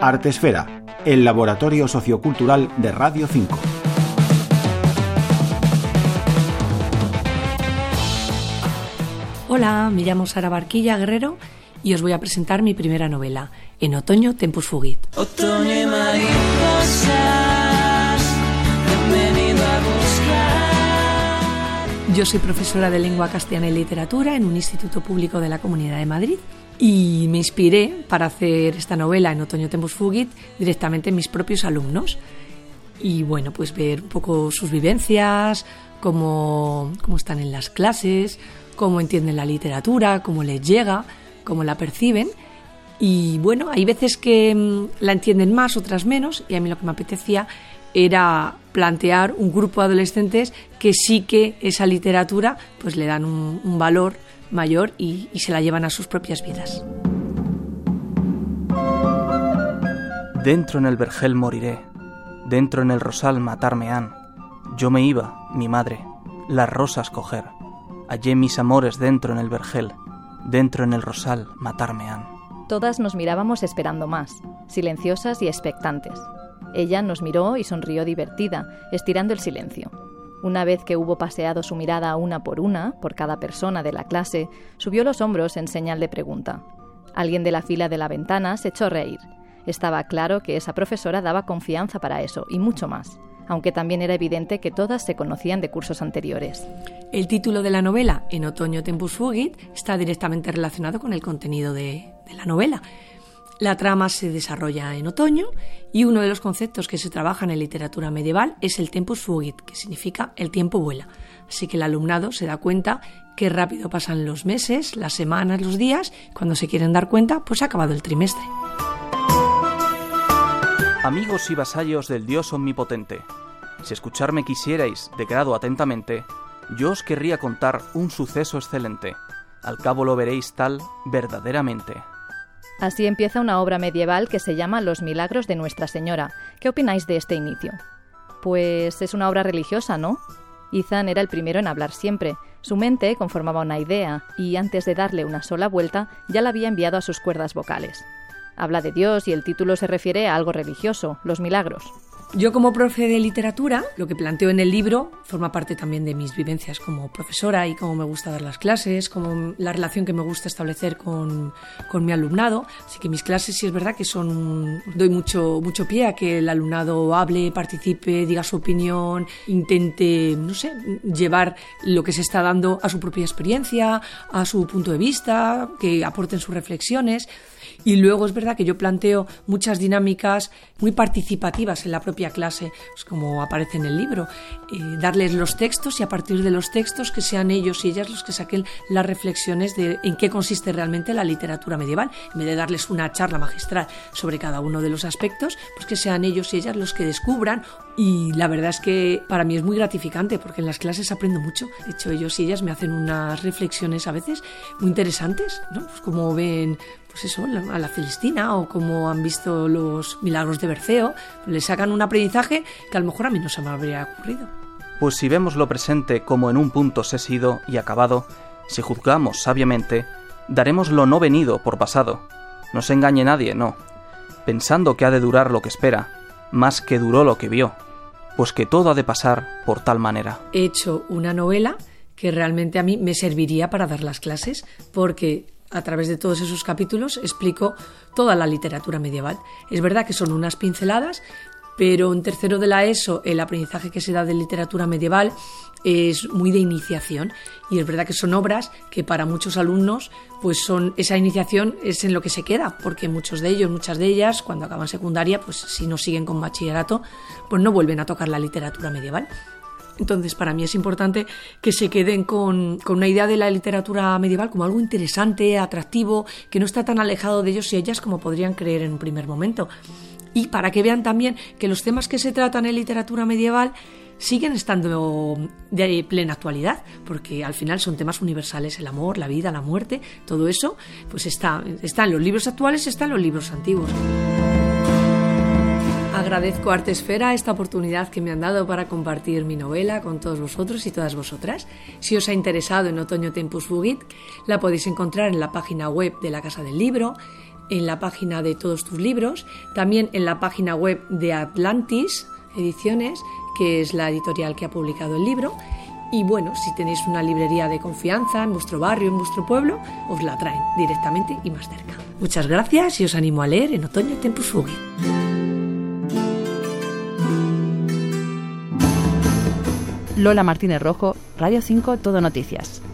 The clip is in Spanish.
Artesfera, el laboratorio sociocultural de Radio 5. Hola, me llamo Sara Barquilla Guerrero y os voy a presentar mi primera novela, En Otoño Tempus Fugit. Otoño y mariposas, bienvenido a buscar. Yo soy profesora de lengua castellana y literatura en un instituto público de la Comunidad de Madrid. Y me inspiré para hacer esta novela En Otoño Tempus Fugit directamente en mis propios alumnos. Y bueno, pues ver un poco sus vivencias, cómo están en las clases, cómo entienden la literatura, cómo les llega, cómo la perciben. Y bueno, hay veces que la entienden más, otras menos. Y a mí lo que me apetecía era plantear un grupo de adolescentes que sí que esa literatura pues le dan un valor mayor y se la llevan a sus propias vidas. Dentro en el vergel moriré, dentro en el rosal matarme han. Yo me iba, mi madre, las rosas coger. Hallé mis amores dentro en el vergel, dentro en el rosal matarme han. Todas nos mirábamos esperando más, silenciosas y expectantes. Ella nos miró y sonrió divertida, estirando el silencio. Una vez que hubo paseado su mirada una, por cada persona de la clase, subió los hombros en señal de pregunta. Alguien de la fila de la ventana se echó a reír. Estaba claro que esa profesora daba confianza para eso, y mucho más, aunque también era evidente que todas se conocían de cursos anteriores. El título de la novela, En Otoño Tempus Fugit, está directamente relacionado con el contenido de la novela. La trama se desarrolla en otoño y uno de los conceptos que se trabajan en literatura medieval es el tempus fugit, que significa el tiempo vuela. Así que el alumnado se da cuenta que rápido pasan los meses, las semanas, los días. Cuando se quieren dar cuenta, pues ha acabado el trimestre. Amigos y vasallos del Dios omnipotente, si escucharme quisierais de grado atentamente, yo os querría contar un suceso excelente. Al cabo lo veréis tal verdaderamente. Así empieza una obra medieval que se llama Los milagros de Nuestra Señora. ¿Qué opináis de este inicio? Pues es una obra religiosa, ¿no? Ethan era el primero en hablar siempre. Su mente conformaba una idea y antes de darle una sola vuelta ya la había enviado a sus cuerdas vocales. Habla de Dios y el título se refiere a algo religioso, los milagros. Yo como profe de literatura, lo que planteo en el libro forma parte también de mis vivencias como profesora y cómo me gusta dar las clases, como la relación que me gusta establecer con mi alumnado. Así que mis clases sí es verdad que doy mucho pie a que el alumnado hable, participe, diga su opinión, intente, llevar lo que se está dando a su propia experiencia, a su punto de vista, que aporten sus reflexiones. Y luego es verdad que yo planteo muchas dinámicas muy participativas en la propia clase, pues como aparece en el libro, darles los textos y a partir de los textos que sean ellos y ellas los que saquen las reflexiones de en qué consiste realmente la literatura medieval. En vez de darles una charla magistral sobre cada uno de los aspectos, pues que sean ellos y ellas los que descubran. Y la verdad es que para mí es muy gratificante porque en las clases aprendo mucho. De hecho, ellos y ellas me hacen unas reflexiones a veces muy interesantes, ¿no? Pues como ven, pues eso, a la Celestina o como han visto los milagros de Berceo, le sacan un aprendizaje que a lo mejor a mí no se me habría ocurrido. Pues si vemos lo presente como en un punto cesido y acabado, si juzgamos sabiamente, daremos lo no venido por pasado. No se engañe nadie, no, pensando que ha de durar lo que espera, más que duró lo que vio, pues que todo ha de pasar por tal manera. He hecho una novela que realmente a mí me serviría para dar las clases, porque a través de todos esos capítulos explico toda la literatura medieval. Es verdad que son unas pinceladas, pero en tercero de la ESO el aprendizaje que se da de literatura medieval es muy de iniciación y es verdad que son obras que para muchos alumnos pues son esa iniciación es en lo que se queda, porque muchos de ellos, muchas de ellas cuando acaban secundaria, pues si no siguen con bachillerato, pues no vuelven a tocar la literatura medieval. Entonces, para mí es importante que se queden con una idea de la literatura medieval como algo interesante, atractivo, que no está tan alejado de ellos y ellas como podrían creer en un primer momento. Y para que vean también que los temas que se tratan en literatura medieval siguen estando de plena actualidad, porque al final son temas universales, el amor, la vida, la muerte, todo eso, pues está en los libros actuales, está en los libros antiguos. Agradezco a Artesfera esta oportunidad que me han dado para compartir mi novela con todos vosotros y todas vosotras. Si os ha interesado En Otoño Tempus Fugit, la podéis encontrar en la página web de La Casa del Libro, en la página de Todos tus libros, también en la página web de Atlantis Ediciones, que es la editorial que ha publicado el libro. Y bueno, si tenéis una librería de confianza en vuestro barrio, en vuestro pueblo, os la traen directamente y más cerca. Muchas gracias y os animo a leer En Otoño Tempus Fugit. Lola Martínez Rojo, Radio 5 Todo Noticias.